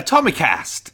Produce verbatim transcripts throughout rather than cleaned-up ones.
Atomicast.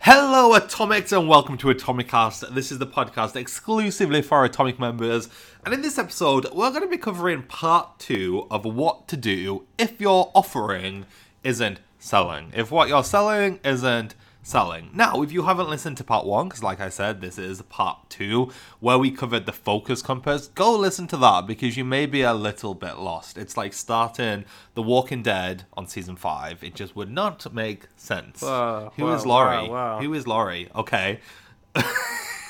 Hello Atomics and welcome to Atomicast. This is the podcast exclusively for Atomic members, and in this episode we're going to be covering part two of what to do if your offering isn't selling. If what you're selling isn't selling. Now, if you haven't listened to part one, because like I said, this is part two, where we covered the focus compass, go listen to that because you may be a little bit lost. It's like starting The Walking Dead on season five. It just would not make sense. Whoa, Who whoa, is Laurie? Whoa, whoa. Who is Laurie? Okay.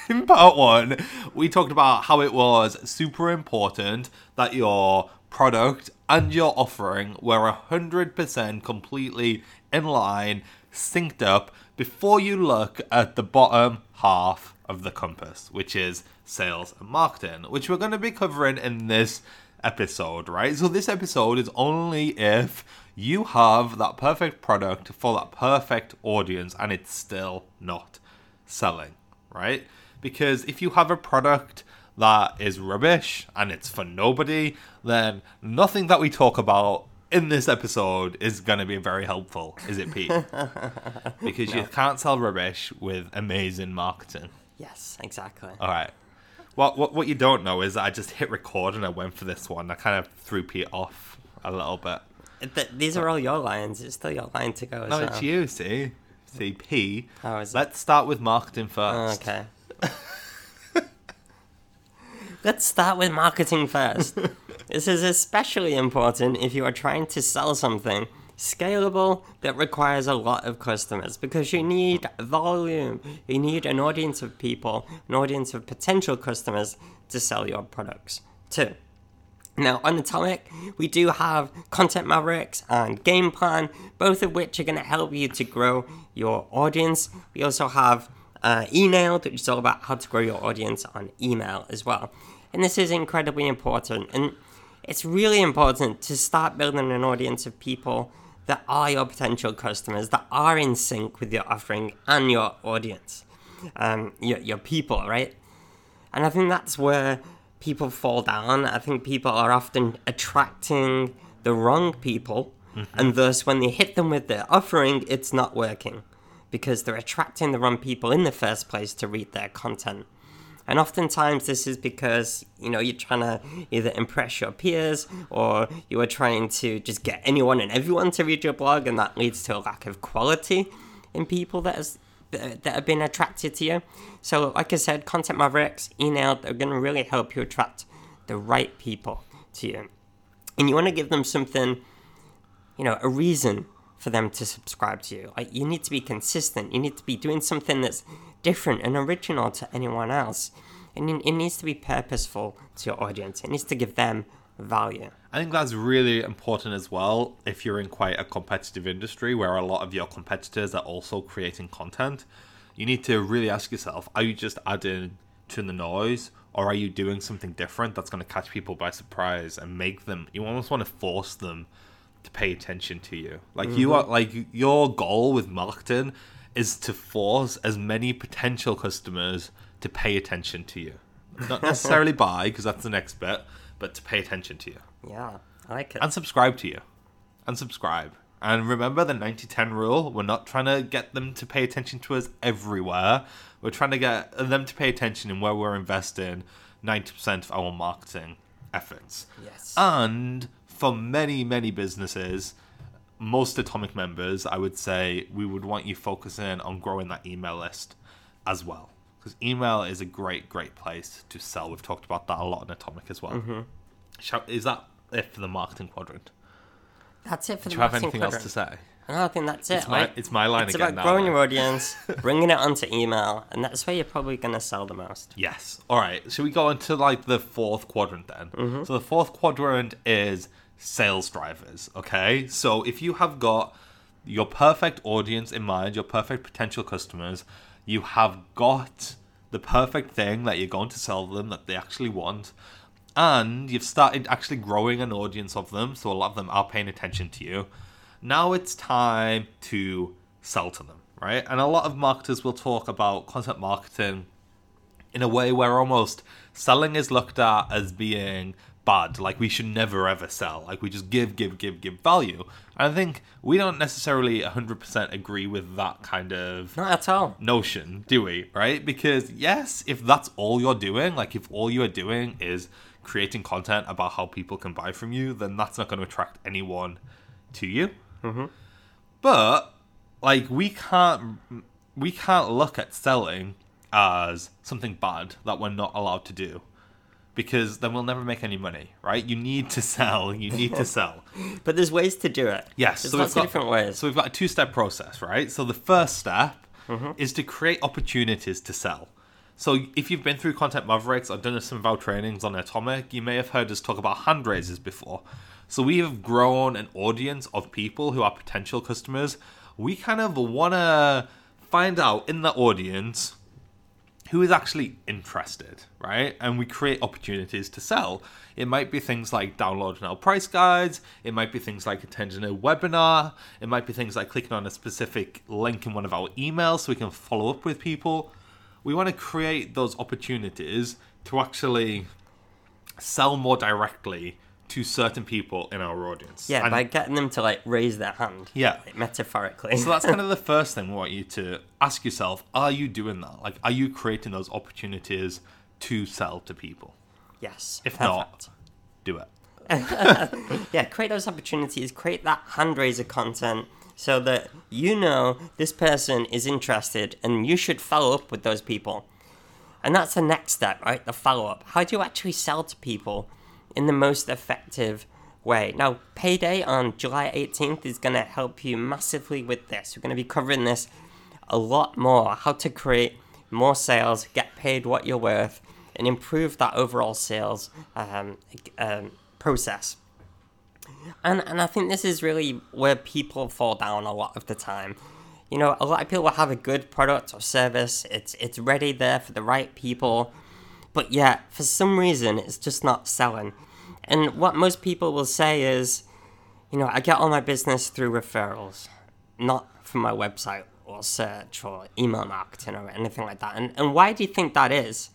In part one, we talked about how it was super important that your product and your offering were one hundred percent completely in line, synced up, before you look at the bottom half of the compass, which is sales and marketing, which we're going to be covering in this episode, right? So this episode is only if you have that perfect product for that perfect audience and it's still not selling, right? Because if you have a product that is rubbish and it's for nobody, then nothing that we talk about in this episode is going to be very helpful, is it, Pete? Because no. You can't sell rubbish with amazing marketing. Yes, exactly. All right. Well, what what you don't know is that I just hit record and I went for this one. I kind of threw Pete off a little bit. Th- these but, are all your lines. It's still your line to go as no, well. No, it's you, see? See, P. How is it? Let's start with marketing first. Oh, okay. Let's start with marketing first. This is especially important if you are trying to sell something scalable that requires a lot of customers, because you need volume, you need an audience of people, an audience of potential customers to sell your products to. Now, on Atomic, we do have Content Mavericks and Gameplan, both of which are going to help you to grow your audience. We also have uh, Emailed, which is all about how to grow your audience on email as well. And this is incredibly important, and it's really important to start building an audience of people that are your potential customers, that are in sync with your offering and your audience, um, your, your people, right? And I think that's where people fall down. I think people are often attracting the wrong people, mm-hmm. and thus when they hit them with their offering, it's not working, because they're attracting the wrong people in the first place to read their content. And oftentimes this is because, you know, you're trying to either impress your peers or you are trying to just get anyone and everyone to read your blog, and that leads to a lack of quality in people that, is, that have been attracted to you. So, like I said, Content Mavericks, email, they're going to really help you attract the right people to you. And you want to give them something, you know, a reason for them to subscribe to you. Like, you need to be consistent. You need to be doing something that's different and original to anyone else, and it needs to be purposeful to your audience. It needs to give them value. I think that's really important as well if you're in quite a competitive industry where a lot of your competitors are also creating content. You need to really ask yourself, are you just adding to the noise, or are you doing something different that's going to catch people by surprise and make them, you almost want to force them to pay attention to you. Like mm-hmm. you are, like your goal with marketing is to force as many potential customers to pay attention to you. Not necessarily buy, because that's the next bit, but to pay attention to you. Yeah, I like it. And subscribe to you. And subscribe. And remember the ninety ten rule. We're not trying to get them to pay attention to us everywhere. We're trying to get them to pay attention in where we're investing ninety percent of our marketing efforts. Yes. And for many, many businesses, most Atomic members, I would say we would want you focusing on growing that email list as well, because email is a great, great place to sell. We've talked about that a lot in Atomic as well. Mm-hmm. Shall, is that it for the marketing quadrant? That's it for the marketing quadrant. Do you have anything else to say? No, I think that's it. It's my, I, it's my line it's again. It's about now, growing your audience, bringing it onto email, and that's where you're probably going to sell the most. Yes. All right. So we go into like the fourth quadrant then. Mm-hmm. So the fourth quadrant is sales drivers, okay? So if you have got your perfect audience in mind, your perfect potential customers, you have got the perfect thing that you're going to sell them that they actually want, and you've started actually growing an audience of them, so a lot of them are paying attention to you. Now it's time to sell to them, right? And a lot of marketers will talk about content marketing in a way where almost selling is looked at as being bad. Like, we should never ever sell. Like, we just give, give, give, give value. And I think we don't necessarily one hundred percent agree with that kind of... Not at all. ...notion, do we? Right? Because, yes, if that's all you're doing, like, if all you are doing is creating content about how people can buy from you, then that's not going to attract anyone to you. Mm-hmm. But, like, we can't... We can't look at selling as something bad that we're not allowed to do, because then we'll never make any money, right? You need to sell. You need to sell. But there's ways to do it. Yes. There's so lots got, of different ways. So we've got a two-step process, right? So the first step mm-hmm. is to create opportunities to sell. So if you've been through Content Mavericks or done some of our trainings on Atomic, you may have heard us talk about hand raises before. So we have grown an audience of people who are potential customers. We kind of want to... find out in the audience who is actually interested, right? And we create opportunities to sell. It might be things like downloading our price guides. It might be things like attending a webinar. It might be things like clicking on a specific link in one of our emails so we can follow up with people. We want to create those opportunities to actually sell more directly to certain people in our audience. Yeah, and by getting them to, like, raise their hand. Yeah. Like, metaphorically. So that's kind of the first thing we want you to ask yourself, are you doing that? Like, are you creating those opportunities to sell to people? Yes. If perfect. Not, do it. Yeah, create those opportunities, create that hand-raiser content so that you know this person is interested and you should follow up with those people. And that's the next step, right? The follow-up. How do you actually sell to people in the most effective way? Now, Payday on July eighteenth is going to help you massively with this. We're going to be covering this a lot more, how to create more sales, get paid what you're worth, and improve that overall sales um, um, process. And and I think this is really where people fall down a lot of the time. You know, a lot of people will have a good product or service. It's it's ready there for the right people. But yeah, for some reason, it's just not selling. And what most people will say is, you know, I get all my business through referrals, not from my website or search or email marketing or anything like that. And and why do you think that is?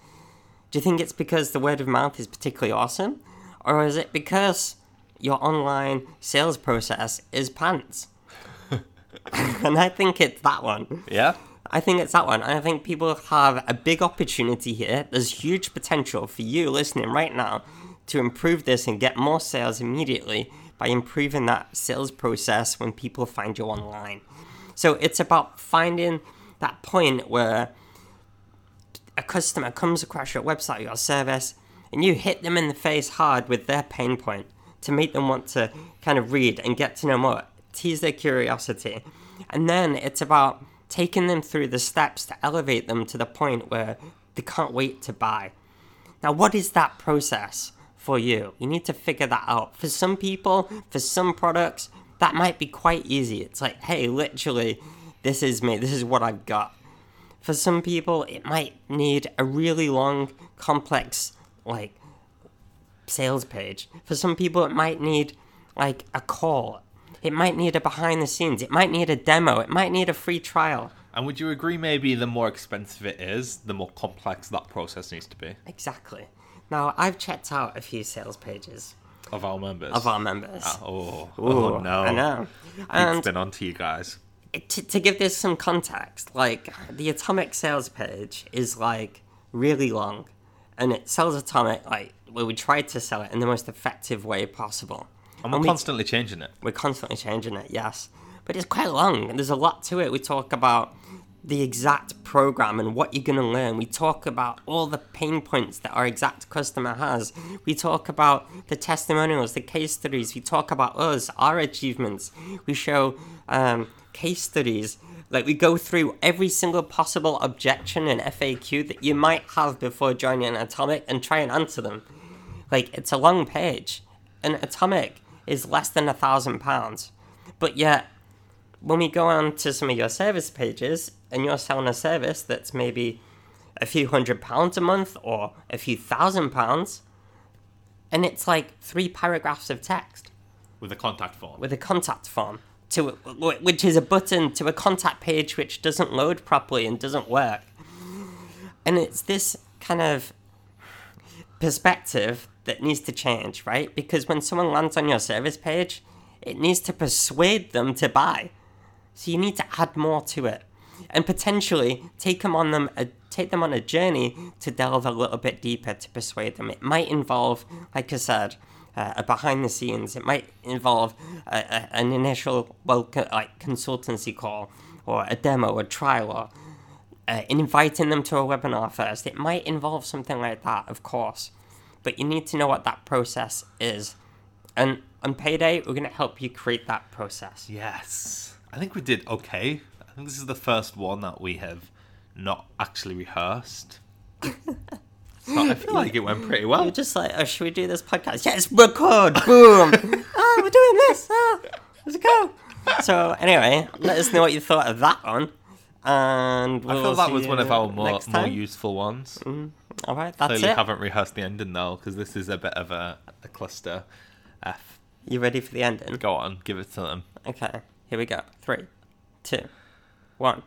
Do you think it's because the word of mouth is particularly awesome? Or is it because your online sales process is pants? And I think it's that one. Yeah. I think it's that one. I think people have a big opportunity here. There's huge potential for you listening right now to improve this and get more sales immediately by improving that sales process when people find you online. So it's about finding that point where a customer comes across your website or your service and you hit them in the face hard with their pain point to make them want to kind of read and get to know more, tease their curiosity. And then it's about taking them through the steps to elevate them to the point where they can't wait to buy. Now, what is that process for you? You need to figure that out. For some people, for some products, that might be quite easy. It's like, hey, literally, this is me. This is what I've got. For some people, it might need a really long, complex, like, sales page. For some people, it might need, like, a call. It might need a behind the scenes. It might need a demo. It might need a free trial. And would you agree maybe the more expensive it is, the more complex that process needs to be? Exactly. Now, I've checked out a few sales pages. Of our members? Of our members. Uh, oh. oh, no. I know. And it's been on to you guys. To, to give this some context, like, the Atomic sales page is, like, really long. And it sells Atomic, like, where we try to sell it in the most effective way possible. And we're and we, constantly changing it. We're constantly changing it, yes. But it's quite long, and there's a lot to it. We talk about the exact program and what you're going to learn. We talk about all the pain points that our exact customer has. We talk about the testimonials, the case studies. We talk about us, our achievements. We show um, case studies. Like, we go through every single possible objection and F A Q that you might have before joining Atomic and try and answer them. Like, it's a long page. And Atomic is less than a thousand pounds. But yet, when we go on to some of your service pages, and you're selling a service that's maybe a few hundred pounds a month, or a few thousand pounds, and it's like three paragraphs of text. With a contact form. With a contact form, to which is a button to a contact page which doesn't load properly and doesn't work. And it's this kind of perspective that needs to change, right? Because when someone lands on your service page, it needs to persuade them to buy. So you need to add more to it, and potentially take them on them a, take them on a journey to delve a little bit deeper to persuade them. It might involve, like I said, uh, a behind the scenes. It might involve a, a, an initial welcome, like consultancy call, or a demo, a trial, or uh, inviting them to a webinar first. It might involve something like that, of course. But you need to know what that process is. And on Payday, we're going to help you create that process. Yes. I think we did okay. I think this is the first one that we have not actually rehearsed. So I feel like it went pretty well. You're just like, oh, should we do this podcast? Yes, record! Boom! Oh, we're doing this! Oh, let's go! So anyway, let us know what you thought of that one. And we'll I feel that was one of our more, more useful ones. Mm. All right, that's Clearly it. Clearly haven't rehearsed the ending, though, because this is a bit of a, a cluster F. You ready for the ending? Go on, give it to them. Okay, here we go. Three, two, one.